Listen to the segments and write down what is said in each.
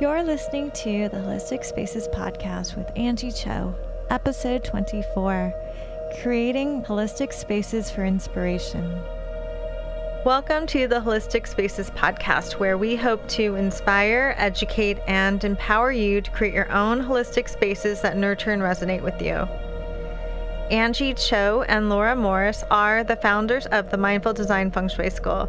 You're listening to the Holistic Spaces podcast with Angie Cho, episode 24, Creating Holistic Spaces for Inspiration. Welcome to the Holistic Spaces podcast, where we hope to inspire, educate, and empower you to create your own holistic spaces that nurture and resonate with you. Angie Cho and Laura Morris are the founders of the Mindful Design Feng Shui School.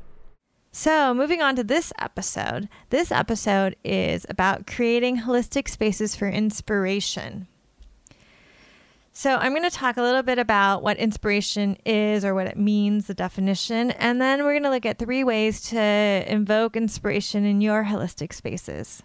So moving on to this episode is about creating holistic spaces for inspiration. So I'm going to talk a little bit about what inspiration is or what it means, the definition, and then we're going to look at 3 ways to invoke inspiration in your holistic spaces.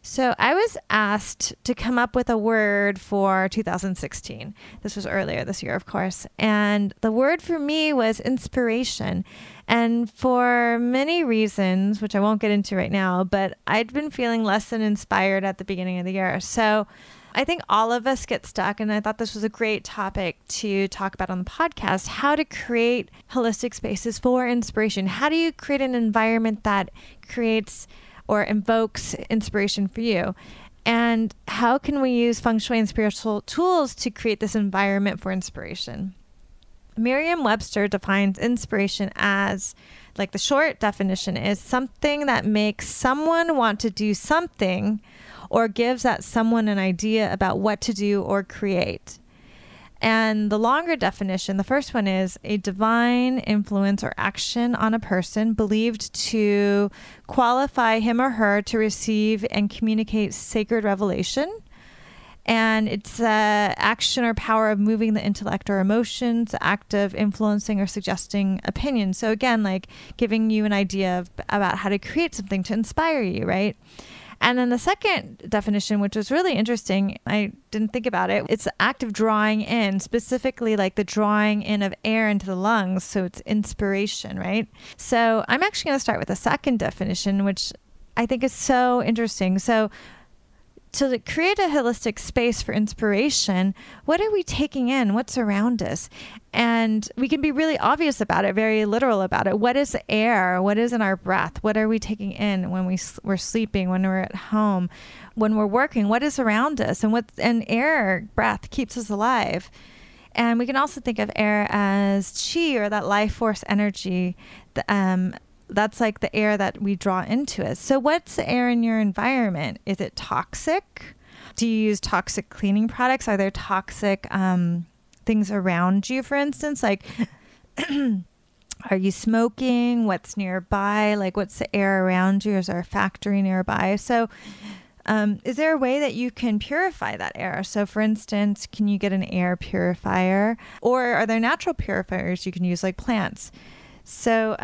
So I was asked to come up with a word for 2016. This was earlier this year, of course. And the word for me was inspiration. And for many reasons, which I won't get into right now, but I'd been feeling less than inspired at the beginning of the year. So I think all of us get stuck, and I thought this was a great topic to talk about on the podcast, how to create holistic spaces for inspiration. How do you create an environment that creates or invokes inspiration for you? And how can we use feng shui and spiritual tools to create this environment for inspiration? Merriam-Webster defines inspiration as, like the short definition is, something that makes someone want to do something or gives that someone an idea about what to do or create. And the longer definition, the first one, is a divine influence or action on a person believed to qualify him or her to receive and communicate sacred revelation. And it's an action or power of moving the intellect or emotions, act of influencing or suggesting opinion. So again, like giving you an idea about how to create something to inspire you, right? And then the second definition, which was really interesting, I didn't think about it, it's the act of drawing in, specifically like the drawing in of air into the lungs. So it's inspiration, right? So I'm actually going to start with the second definition, which I think is so interesting. So to create a holistic space for inspiration, what are we taking in? What's around us? And we can be really obvious about it, very literal about it. What is air? What is in our breath? What are we taking in when we're sleeping, when we're at home, when we're working? What is around us? And air, breath, keeps us alive. And we can also think of air as qi, or that life force energy. That's like the air that we draw into us. So what's the air in your environment? Is it toxic? Do you use toxic cleaning products? Are there toxic things around you, for instance? Like, are you smoking? What's nearby? Like, what's the air around you? Is there a factory nearby? So is there a way that you can purify that air? So for instance, can you get an air purifier? Or are there natural purifiers you can use, like plants? So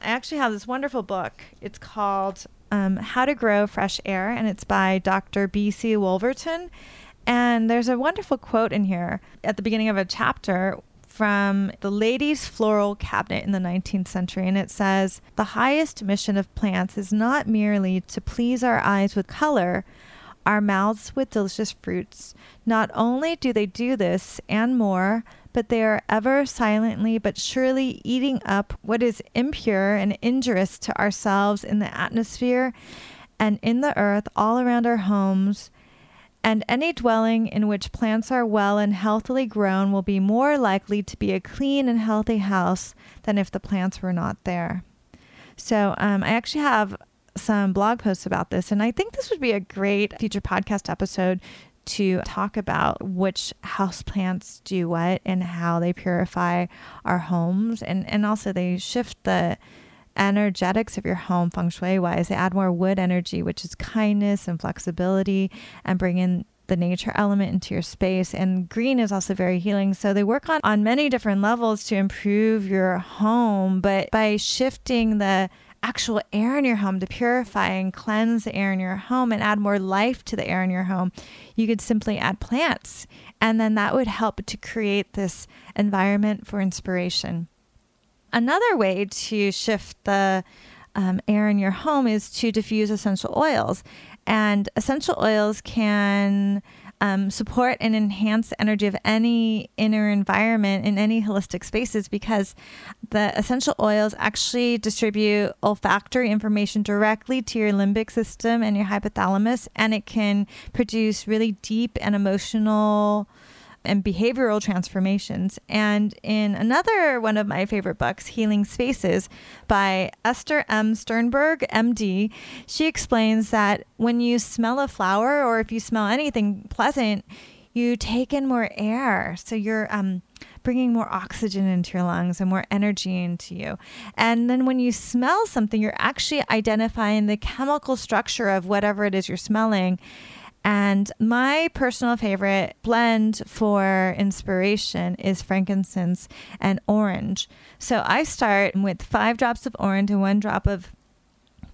I actually have this wonderful book. It's called How to Grow Fresh Air, and it's by Dr. BC Wolverton. And there's a wonderful quote in here at the beginning of a chapter from the ladies' floral cabinet in the 19th century. And it says, "The highest mission of plants is not merely to please our eyes with color, our mouths with delicious fruits. Not only do they do this and more, but they are ever silently but surely eating up what is impure and injurious to ourselves in the atmosphere and in the earth all around our homes. And any dwelling in which plants are well and healthily grown will be more likely to be a clean and healthy house than if the plants were not there." So I actually have some blog posts about this, and I think this would be a great future podcast episode to talk about which houseplants do what and how they purify our homes. And also they shift the energetics of your home feng shui wise. They add more wood energy, which is kindness and flexibility, and bring in the nature element into your space. And green is also very healing. So they work on many different levels to improve your home, but by shifting the actual air in your home, to purify and cleanse the air in your home and add more life to the air in your home, you could simply add plants. And then that would help to create this environment for inspiration. Another way to shift the air in your home is to diffuse essential oils. And essential oils can support and enhance the energy of any inner environment in any holistic spaces, because the essential oils actually distribute olfactory information directly to your limbic system and your hypothalamus, and it can produce really deep and emotional and behavioral transformations. And in another one of my favorite books, Healing Spaces by Esther M. Sternberg, MD, she explains that when you smell a flower, or if you smell anything pleasant, you take in more air. So you're bringing more oxygen into your lungs and more energy into you. And then when you smell something, you're actually identifying the chemical structure of whatever it is you're smelling. And my personal favorite blend for inspiration is frankincense and orange. So I start with 5 drops of orange and 1 drop of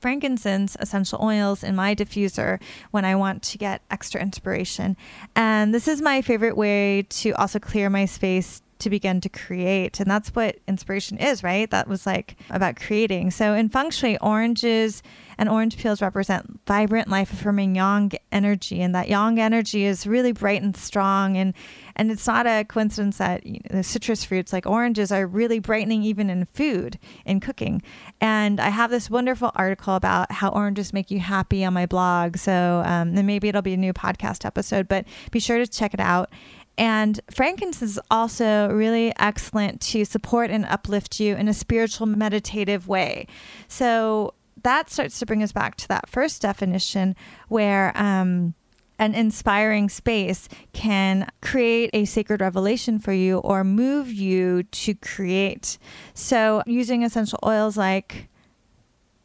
frankincense essential oils in my diffuser when I want to get extra inspiration. And this is my favorite way to also clear my space to begin to create. And that's what inspiration is, right? That was like about creating. So in Feng Shui, oranges and orange peels represent vibrant, life-affirming yang energy. And that yang energy is really bright and strong. And it's not a coincidence that the citrus fruits like oranges are really brightening even in food, in cooking. And I have this wonderful article about how oranges make you happy on my blog. So then maybe it'll be a new podcast episode, but be sure to check it out. And frankincense is also really excellent to support and uplift you in a spiritual, meditative way. So that starts to bring us back to that first definition, where an inspiring space can create a sacred revelation for you or move you to create. So using essential oils like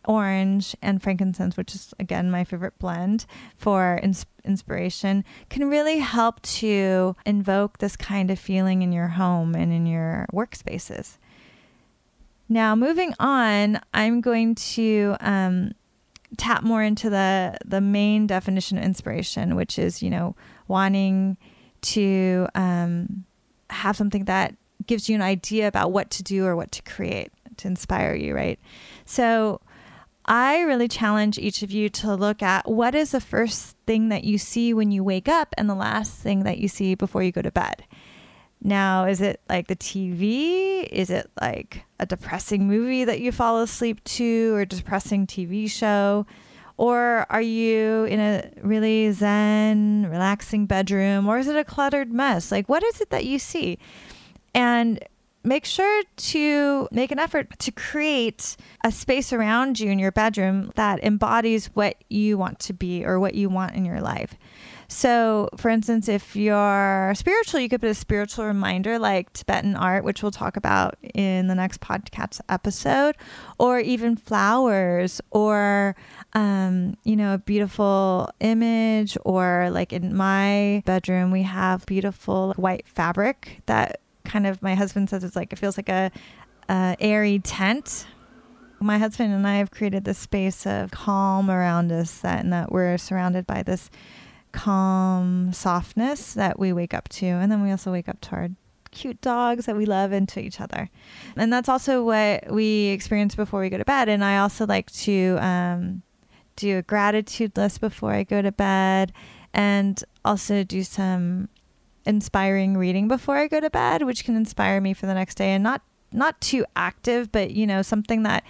orange and frankincense, which is again my favorite blend for inspiration, can really help to invoke this kind of feeling in your home and in your workspaces. Now, moving on, I'm going to tap more into the main definition of inspiration, which is, wanting to have something that gives you an idea about what to do or what to create to inspire you, right? So I really challenge each of you to look at what is the first thing that you see when you wake up and the last thing that you see before you go to bed. Now, is it like the TV? Is it like a depressing movie that you fall asleep to, or a depressing TV show? Or are you in a really zen, relaxing bedroom? Or is it a cluttered mess? Like, what is it that you see? And make sure to make an effort to create a space around you in your bedroom that embodies what you want to be or what you want in your life. So, for instance, if you're spiritual, you could put a spiritual reminder like Tibetan art, which we'll talk about in the next podcast episode, or even flowers, or, a beautiful image, or like in my bedroom, we have beautiful white fabric that kind of, my husband says it's like, it feels like a airy tent. My husband and I have created this space of calm around us, that we're surrounded by this calm softness that we wake up to. And then we also wake up to our cute dogs that we love and to each other. And that's also what we experience before we go to bed. And I also like to do a gratitude list before I go to bed, and also do some inspiring reading before I go to bed, which can inspire me for the next day, and not too active, but something that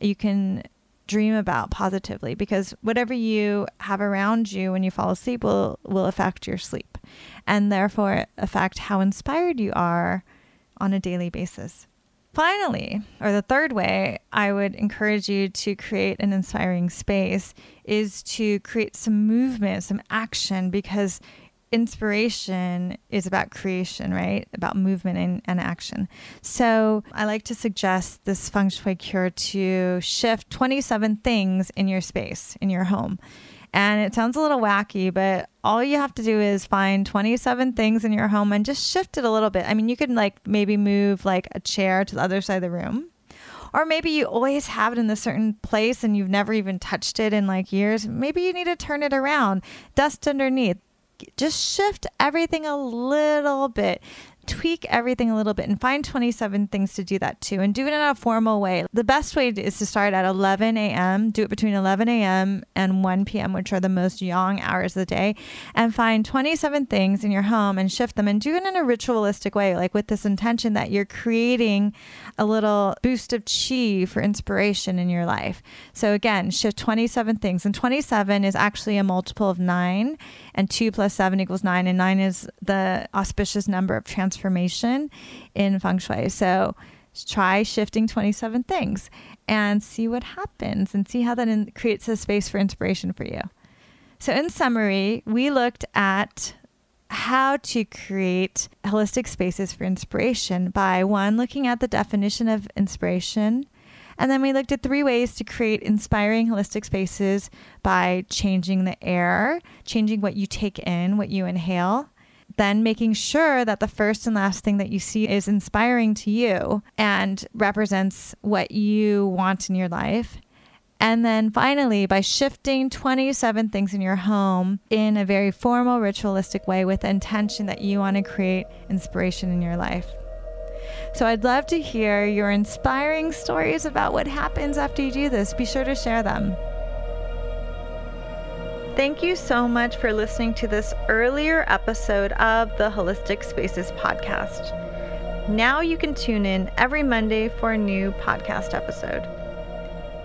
you can dream about positively, because whatever you have around you when you fall asleep will affect your sleep, and therefore affect how inspired you are on a daily basis. Finally, or the third way I would encourage you to create an inspiring space is to create some movement, some action, because inspiration is about creation, right? About movement and action. So I like to suggest this feng shui cure to shift 27 things in your space, in your home. And it sounds a little wacky, but all you have to do is find 27 things in your home and just shift it a little bit. I mean, you could maybe move a chair to the other side of the room, Or maybe you always have it in a certain place and you've never even touched it in like years. Maybe you need to turn it around, dust underneath, just shift everything a little bit, tweak everything a little bit, and find 27 things to do that too, and do it in a formal way. The best way is to start at 11 a.m., do it between 11 a.m. and 1 p.m., which are the most yang hours of the day, and find 27 things in your home and shift them, and do it in a ritualistic way, like with this intention that you're creating a little boost of chi for inspiration in your life. So again, shift 27 things, and 27 is actually a multiple of 9, and 2 + 7 = 9, and 9 is the auspicious number of transformation in feng shui. So try shifting 27 things and see what happens, and see how that creates a space for inspiration for you. So in summary, we looked at how to create holistic spaces for inspiration by, 1, looking at the definition of inspiration. And then we looked at 3 ways to create inspiring holistic spaces by changing the air, changing what you take in, what you inhale. Then making sure that the first and last thing that you see is inspiring to you and represents what you want in your life. And then finally, by shifting 27 things in your home in a very formal, ritualistic way with the intention that you want to create inspiration in your life. So I'd love to hear your inspiring stories about what happens after you do this. Be sure to share them. Thank you so much for listening to this earlier episode of the Holistic Spaces podcast. Now you can tune in every Monday for a new podcast episode.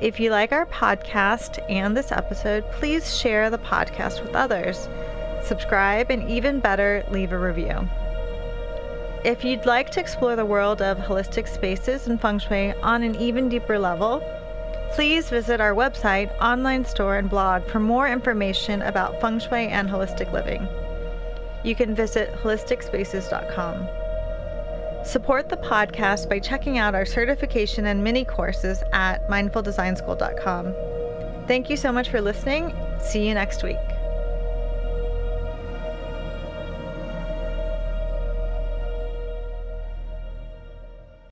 If you like our podcast and this episode, please share the podcast with others, subscribe, and even better, leave a review. If you'd like to explore the world of holistic spaces and feng shui on an even deeper level, please visit our website, online store, and blog for more information about feng shui and holistic living. You can visit holisticspaces.com. Support the podcast by checking out our certification and mini courses at mindfuldesignschool.com. Thank you so much for listening. See you next week.